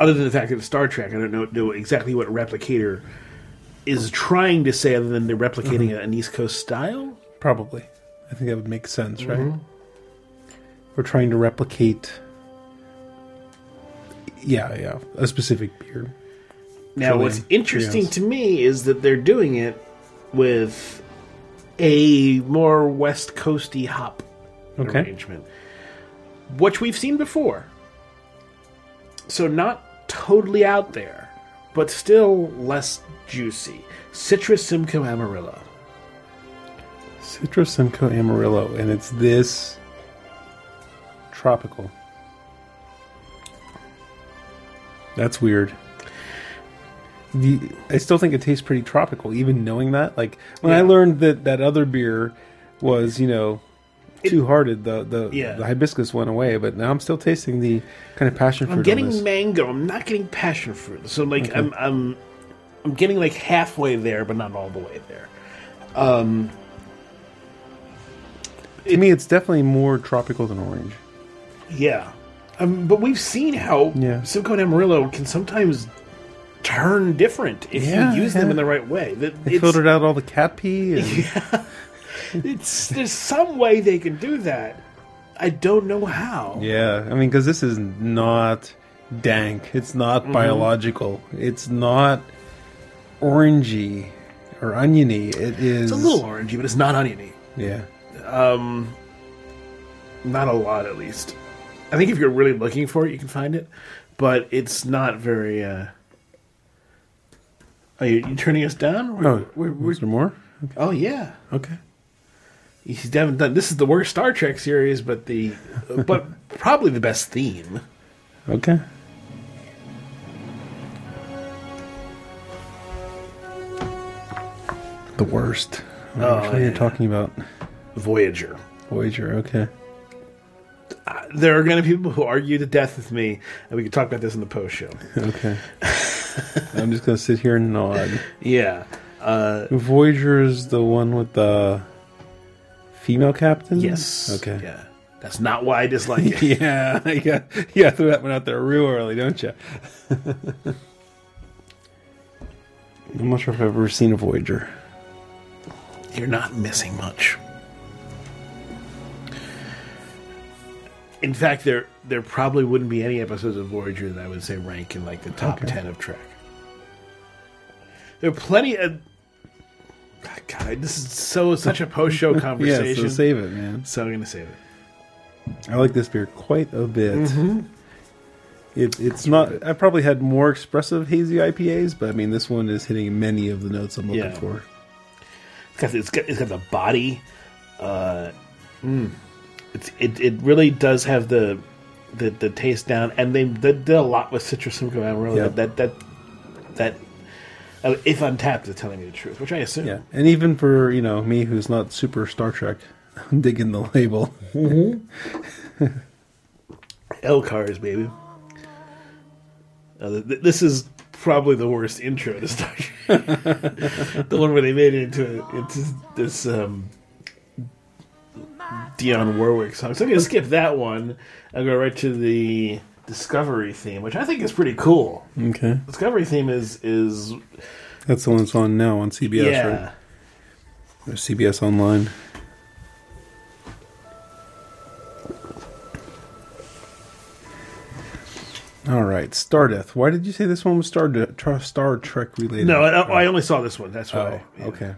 other than the fact that it's Star Trek, I don't know exactly what Replicator is trying to say, other than they're replicating an East Coast style? Probably. I think that would make sense, right? We're trying to replicate a specific beer. Now, what's interesting to me is that they're doing it with a more West Coasty hop arrangement, which we've seen before. So not totally out there, but still less... juicy. Citra, Simcoe, Amarillo. Citra, Simcoe, Amarillo. And it's this tropical. That's weird. I still think it tastes pretty tropical, even knowing that. Like, when I learned that other beer was, Two Hearted, the hibiscus went away, but now I'm still tasting the kind of passion fruit. I'm getting mango. I'm not getting passion fruit. So, I'm getting halfway there, but not all the way there. To me, it's definitely more tropical than orange. Yeah. But we've seen how Simcoe and Amarillo can sometimes turn different if you use them in the right way. They filtered out all the cat pee. There's some way they can do that. I don't know how. Yeah, I mean, because this is not dank. It's not biological. It's not... orangey or oniony. It is. It's a little orangey, but it's not oniony. Yeah. Not a lot, at least. I think if you're really looking for it, you can find it, but it's not very. Are you turning us down? Is there more? Okay. Oh yeah. Okay. You haven't done. This is the worst Star Trek series, but probably the best theme. Okay. The worst. What are you talking about? Voyager. Voyager, okay. There are going to be people who argue to death with me, and we can talk about this in the post show. Okay. I'm just going to sit here and nod. Yeah. Voyager is the one with the female captain? Yes. Okay. Yeah. That's not why I dislike it. Yeah. Yeah, threw that one out there real early, don't you? I'm not sure if I've ever seen a Voyager. You're not missing much. In fact, there probably wouldn't be any episodes of Voyager that I would say rank in like the top 10 of Trek. There are plenty of... God, this is such a post-show conversation. Yeah, so save it, man. So I'm going to save it. I like this beer quite a bit. Mm-hmm. It's not... I probably had more expressive hazy IPAs, but I mean, this one is hitting many of the notes I'm looking for. It's got the body. It really does have the taste down, and they did a lot with Citra, Simcoe, Amarillo. Yeah. That if Untapped is telling me the truth, which I assume. Yeah, and even for me, who's not super Star Trek, I'm digging the label. Mm-hmm. LCARS, baby. This is probably the worst intro to Star Trek. The one where they made it into this. Dionne Warwick song. So I'm going to skip that one and go right to the Discovery theme, which I think is pretty cool. Okay. Discovery theme is... That's the one that's on now on CBS, right? Or CBS Online. All right, Star Death. Why did you say this one was Star Trek related? No, I only saw this one. That's why. Oh, okay.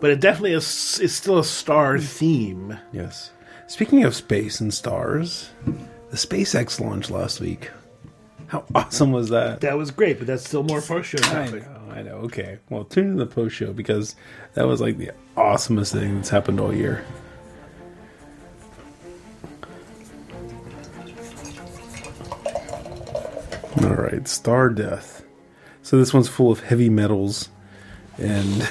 But it definitely is still a star theme. Yes. Speaking of space and stars, the SpaceX launch last week. How awesome was that? That was great, but that's still more post-show topic. I know. Okay. Well, tune in to the post-show because that was like the awesomest thing that's happened all year. All right. Star Death. So this one's full of heavy metals and...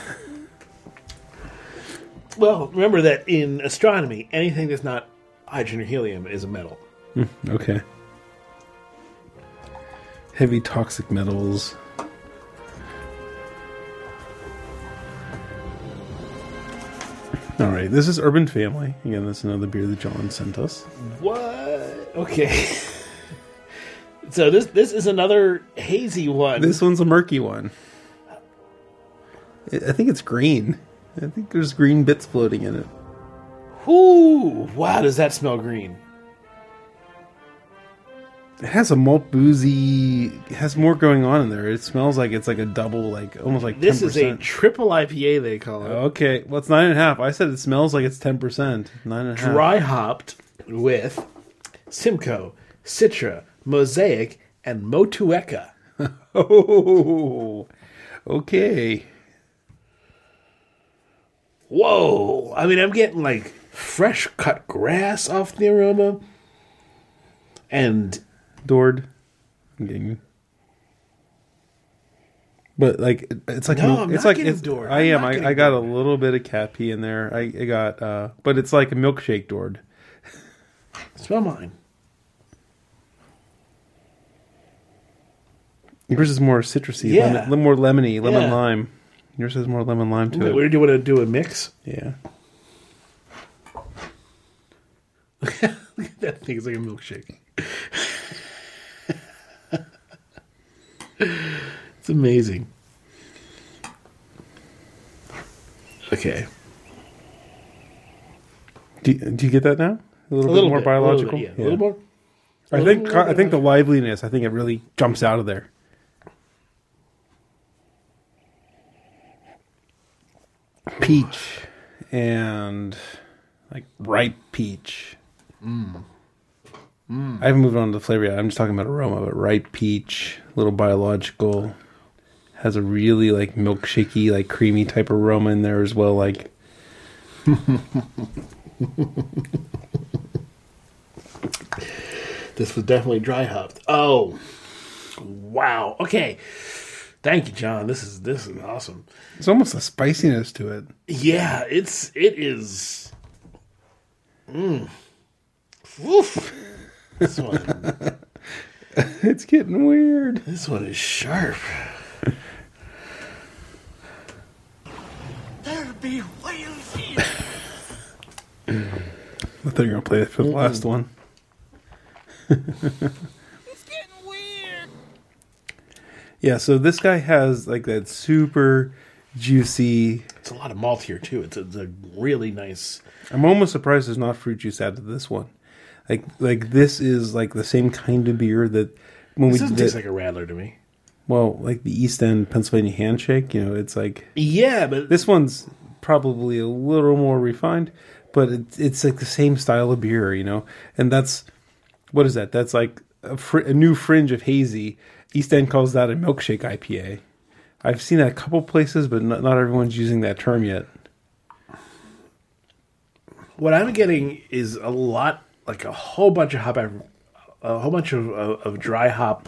Well, remember that in astronomy, anything that's not hydrogen or helium is a metal. Okay. Heavy toxic metals. All right, this is Urban Family. Again, that's another beer that John sent us. What? Okay. So this is another hazy one. This one's a murky one. I think it's green. I think there's green bits floating in it. Ooh! Wow, does that smell green? It has a malt boozy... It has more going on in there. It smells like it's like a double, like almost like 10%. This is a triple IPA, they call it. Okay, well, it's 9.5. I said it smells like it's 10%. 9.5. Dry hopped with Simcoe, Citra, Mosaic, and Motueka. Oh! Okay. Whoa! I mean, I'm getting like fresh cut grass off the aroma, and Dord. I'm getting you, but like it's like no, I'm it's not like it's, Dord. I am. I got Dord. A little bit of cat pee in there. I got, but it's like a milkshake Dord. Smell mine. Yours is more citrusy, more lemony, lemon lime. Yours has more lemon lime to it. Where do you want to do a mix? Yeah. Look at that thing. It's like a milkshake. It's amazing. Okay. Do you get that now? A little bit more biological? A little more? I think the liveliness, I think it really jumps out of there. Peach and like ripe peach. I haven't moved on to the flavor yet. I'm just talking about aroma, but ripe peach, a little biological, has a really like milkshakey, like creamy type aroma in there as well. Like, this was definitely dry hopped. Oh, wow. Okay. Thank you, John. This is awesome. It's almost a spiciness to it. Yeah, it is. Mmm. Woof. This one. It's getting weird. This one is sharp. There be whales here. I thought you were gonna play it for the last one. Yeah, so this guy has like that super juicy... It's a lot of malt here, too. It's a really nice... I'm almost surprised there's not fruit juice added to this one. Like this is like the same kind of beer that when this tastes like a Rattler to me. Well, like the East End Pennsylvania Handshake, you know, it's like yeah, but this one's probably a little more refined, but it's like the same style of beer, you know, and that's what is that? That's like a new fringe of hazy. East End calls that a milkshake IPA. I've seen that a couple places, but not everyone's using that term yet. What I'm getting is a lot, like a whole bunch of dry hop,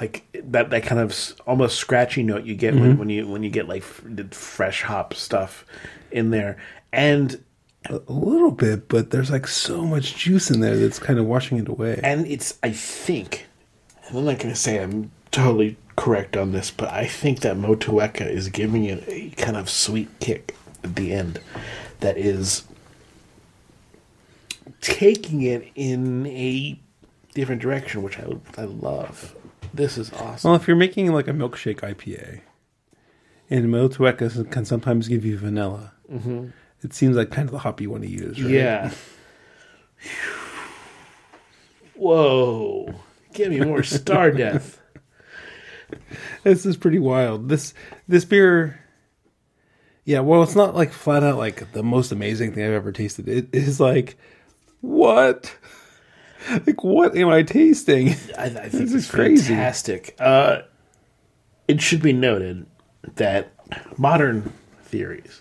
like that kind of almost scratchy note you get when you get like fresh hop stuff in there, and a little bit, but there's like so much juice in there that's kind of washing it away. And it's, I think, and I'm not going to say I'm totally correct on this, but I think that Motueka is giving it a kind of sweet kick at the end that is taking it in a different direction, which I love. This is awesome. Well, if you're making like a milkshake IPA, and Motueka can sometimes give you vanilla, it seems like kind of the hop you want to use, right? Yeah. Whoa. Give me more Star Death. This is pretty wild. This beer, yeah, well, it's not like flat out like the most amazing thing I've ever tasted. It is like, what? Like, what am I tasting? I think it's crazy. Fantastic. It should be noted that modern theories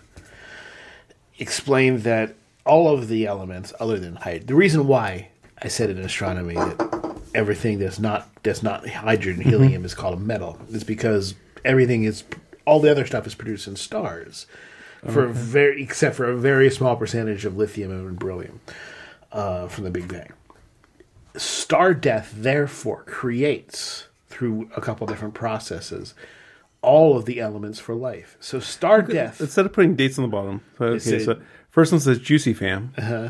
explain that all of the elements other than hydrogen, the reason why I said in astronomy that everything that's not hydrogen and helium is called a metal is because everything is, all the other stuff is produced in stars, except for a very small percentage of lithium and beryllium from the Big Bang. Star Death, therefore, creates, through a couple different processes, all of the elements for life. So Star Death... Instead of putting dates on the bottom. So first one says Juicy Fam. Uh-huh.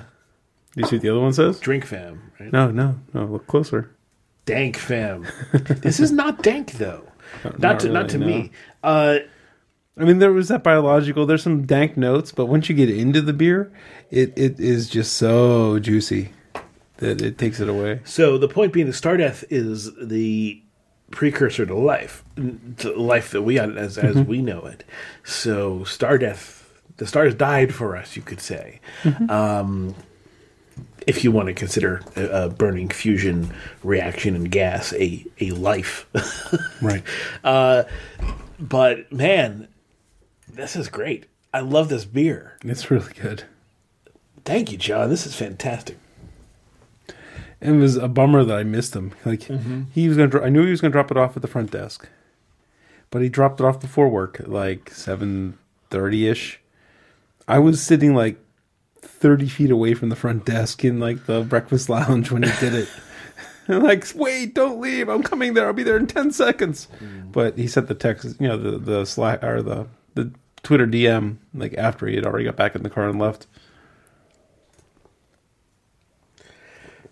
Do you see what the other one says? Drink Fam. Right? No. Look closer. Dank Fam. This is not dank, though. Not really, not to me. I mean, there was that biological... There's some dank notes, but once you get into the beer, it is just so juicy that it takes it away. So the point being, the Star Death is the precursor to life, that we as we know it. So Star Death, the stars died for us, you could say, if you want to consider a burning fusion reaction and gas a life, right? But man, this is great. I love this beer. It's really good. Thank you, John. This is fantastic. It was a bummer that I missed him. Like he was I knew he was going to drop it off at the front desk, but he dropped it off before work, at like 7:30ish. I was sitting like 30 feet away from the front desk in like the breakfast lounge when he did it. And I'm like, wait, don't leave! I'm coming there. I'll be there in 10 seconds. But he sent the text, you know, the Slack or the Twitter DM like after he had already got back in the car and left.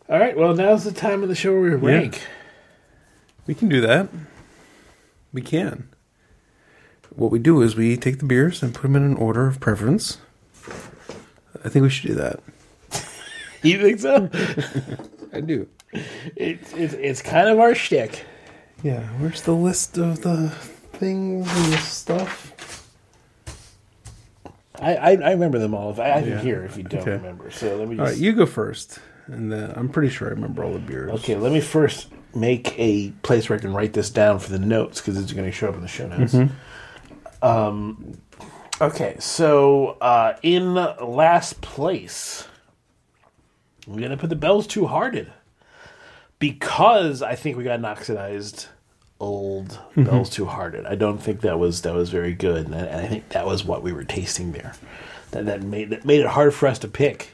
All right, well, now's the time of the show where we rank. Yeah. We can do that. We can. What we do is we take the beers and put them in an order of preference. I think we should do that. You think so? I do. It's kind of our shtick. Yeah, where's the list of the things and the stuff? I remember them all. I can hear if you don't remember. So let me just... All right, you go first. And I'm pretty sure I remember all the beers. Okay, let me first make a place where I can write this down for the notes because it's going to show up in the show notes. Okay, so in last place, I'm going to put the Bell's Two Hearted because I think we got an oxidized old Bell's Two Hearted. I don't think that was very good, and I think that was what we were tasting there. That made it hard for us to pick.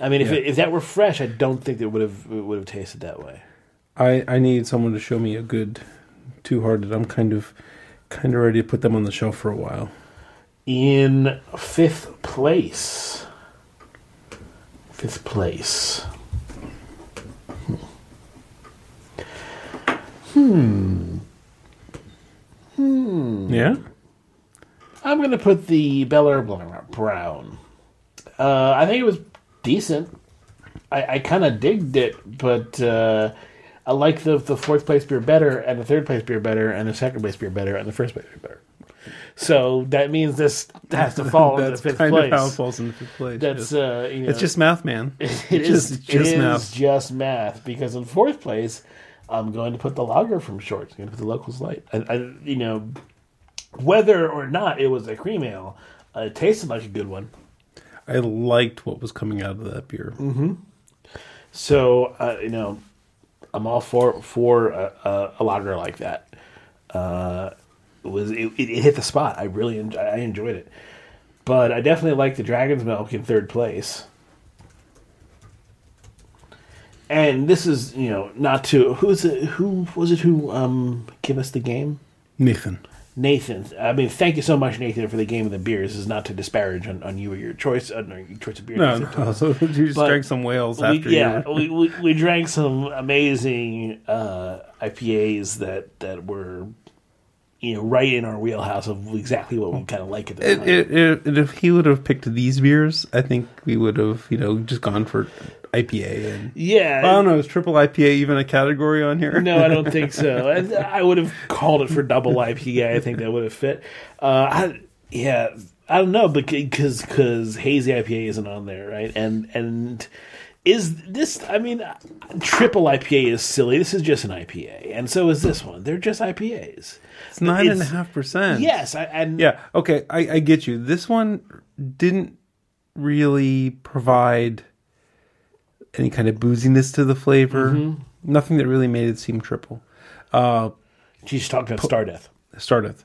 I mean, if that were fresh, I don't think it would have tasted that way. I need someone to show me a good Two Hearted. I'm kind of ready to put them on the shelf for a while. In fifth place. Yeah. I'm gonna put the Bellaire Brown. I think it was decent. I kind of digged it, but I like the fourth place beer better, and the third place beer better, and the second place beer better, and the first place beer better. So that means this has to fall into fifth place. That's kind of how it falls into fifth place. That's, you know, it's just math, man. It is just math. Just math, because in fourth place, I'm going to put the lager from Shorts. I'm going to put the Local's Light. You know, whether or not it was a cream ale, it tasted like a good one. I liked what was coming out of that beer. Mm-hmm. So, you know, I'm all for a lager like that. It hit the spot. I enjoyed it. But I definitely liked the Dragon's Milk in third place. And this is, you know, not to... Who gave us the game? Nathan. I mean, thank you so much, Nathan, for the game of the beers. This is not to disparage on you or your choice. No, your choice of beer. No. So you just drank some whales after. Yeah, we drank some amazing IPAs that were, you know, right in our wheelhouse of exactly what we kind of like at the time. If he would have picked these beers, I think we would have, you know, just gone for IPA. I don't know, is triple IPA even a category on here? No, I don't think so. I would have called it for double IPA. I think that would have fit. I don't know, because hazy IPA isn't on there, right? And is this, I mean, triple IPA is silly. This is just an IPA, and so is this one. They're just IPAs. It's 9.5%. Yes, okay, I get you. This one didn't really provide any kind of booziness to the flavor. Mm-hmm. Nothing that really made it seem triple. She's talking about Star Death. Star Death.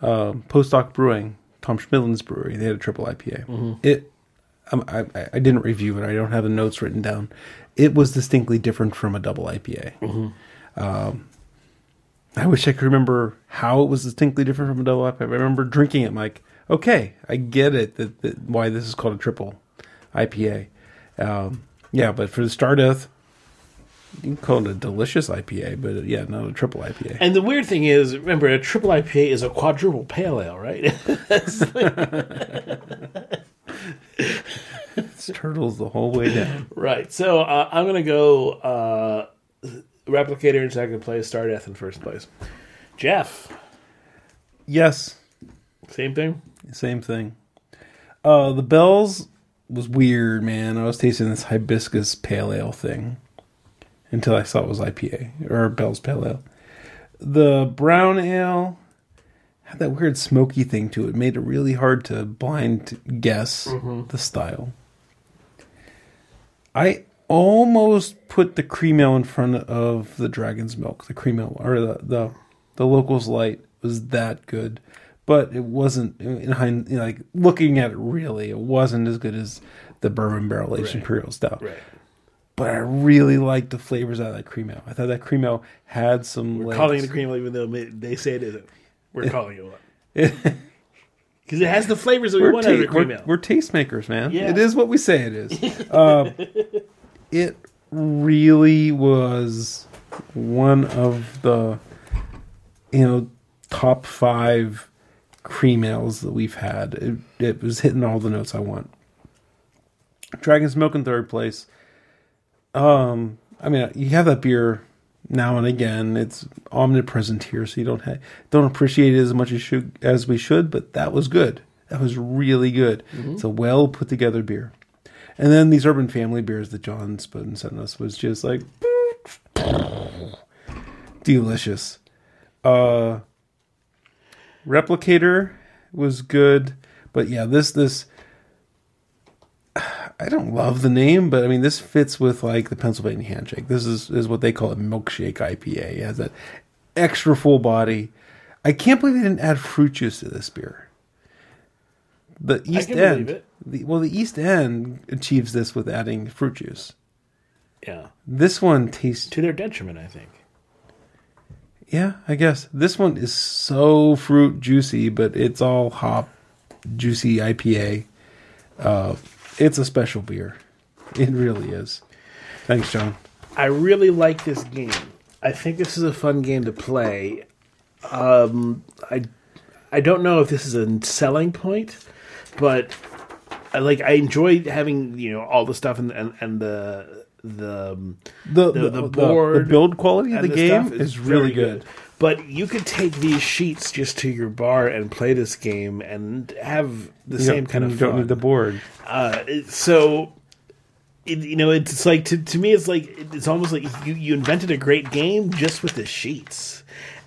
Postdoc Brewing, Tom Schmidlin's brewery, they had a triple IPA. Mm-hmm. I didn't review it. I don't have the notes written down. It was distinctly different from a double IPA. Mm-hmm. I wish I could remember how it was distinctly different from a double IPA. I remember drinking it. I'm like, okay, I get it, that why this is called a triple IPA. Yeah, but for the Star Death, you can call it a delicious IPA, but yeah, not a triple IPA. And the weird thing is, remember, a triple IPA is a quadruple pale ale, right? It's turtles the whole way down. Right. So I'm going to go Replicator in second place, Star Death in first place. Jeff. Yes. Same thing. The Bell's was weird, man. I was tasting this hibiscus pale ale thing until I saw it was IPA or Bell's pale ale. The brown ale had that weird smoky thing to it. It made it really hard to blind guess the style. I almost put the cream ale in front of the Dragon's Milk. The cream ale or the Local's Light was that good. But it wasn't, you know, like looking at it really, it wasn't as good as the bourbon barrel aged imperial stout. Right. But I really liked the flavors out of that cream ale. I thought that cream ale had some. We're calling it a cream ale, even though they say it isn't. We're calling it one because it has the flavors that we want out of the cream ale. We're tastemakers, man. Yeah. It is what we say it is. It really was one of the, you know, top five cream ales that we've had. It was hitting all the notes I want. Dragon's Milk in third place. I mean, you have that beer now and again. It's omnipresent here, so you don't appreciate it as much as we should, but that was good. That was really good. Mm-hmm. It's a well put together beer. And then these Urban Family beers that John Spoden sent us was just like delicious. Replicator was good, but yeah, this I don't love the name, but I mean this fits with like the Pennsylvania Handshake. This is what they call a milkshake IPA. It has that extra full body. I can't believe they didn't add fruit juice to this beer. The East End, the East End achieves this with adding fruit juice. Yeah, this one tastes to their detriment, I think. Yeah, I guess. This one is so fruit juicy, but it's all hop juicy IPA. It's a special beer. It really is. Thanks, John. I really like this game. I think this is a fun game to play. I don't know if this is a selling point, but I enjoy having, you know, all the stuff and the board, the build quality of the game is really good. But you could take these sheets just to your bar and play this game and have the same kind of fun. You don't need the board. It's like to me, it's like it's almost like you invented a great game just with the sheets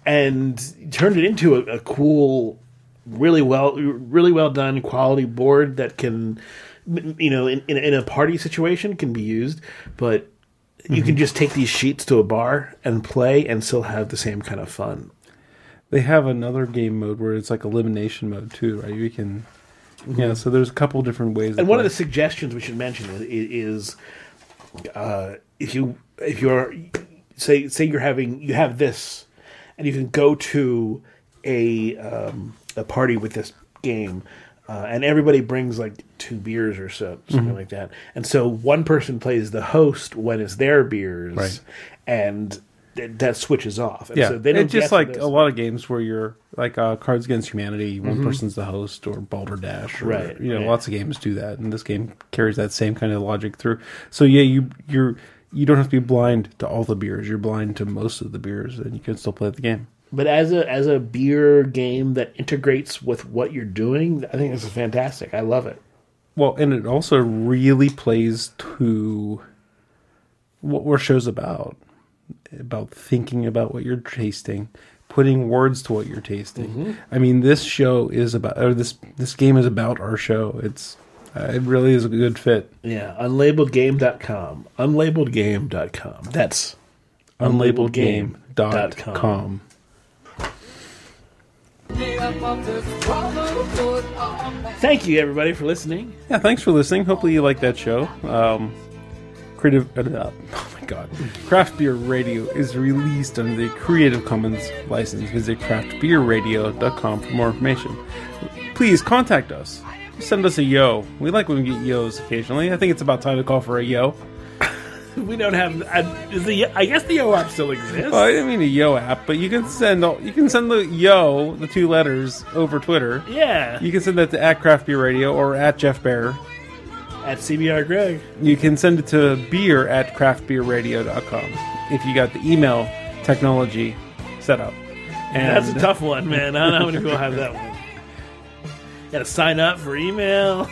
and turned it into a cool, really well done quality board that can, you know, in a party situation can be used, but you can just take these sheets to a bar and play and still have the same kind of fun. They have another game mode where it's like elimination mode too, right? You can, yeah. So there's a couple different ways. And one of the suggestions we should mention is if you're say you have this, and you can go to a party with this game. And everybody brings like 2 beers or so, something like that. And so one person plays the host when it's their beers, right. And that switches off. And so they don't. It's just like a lot of games where you're like Cards Against Humanity, one person's the host, or Balderdash, or, right? You know, lots of games do that, and this game carries that same kind of logic through. So you don't have to be blind to all the beers. You're blind to most of the beers, and you can still play the game. But as a beer game that integrates with what you're doing, I think this is fantastic. I love it. Well, and it also really plays to what our show's about thinking about what you're tasting, putting words to what you're tasting. I mean, this show is about, or this game is about our show. It's it really is a good fit. Yeah, unlabeledgame.com. Unlabeledgame.com. That's unlabeledgame.com. Thank you, everybody, for listening. Yeah, thanks for listening. Hopefully you like that show. Craft Beer Radio is released under the Creative Commons license. Visit craftbeerradio.com for more information. Please contact us. Send us a yo. We like when we get yos occasionally. I think it's about time to call for a yo. We don't have. I guess the yo app still exists. Well, I didn't mean a yo app, but you can send the yo, the 2 letters, over Twitter. Yeah, you can send that to @CraftBeerRadio or @JeffBear, @CBRGreg. You can send it to beer@craftbeerradio.com if you got the email technology set up. And that's a tough one, man. I don't know how many people have that one. Got to sign up for email.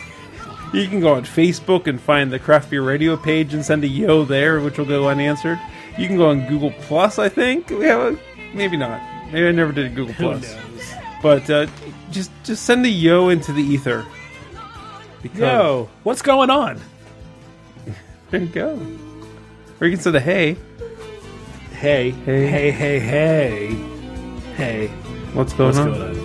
You can go on Facebook and find the Craft Beer Radio page and send a yo there, which will go unanswered. You can go on Google Plus, I think. We have maybe not. Maybe I never did Google Plus. Who knows? But just send a yo into the ether. Because yo, what's going on? There you go. Or you can send a hey. Hey. Hey. Hey. Hey. Hey. Hey. What's going on?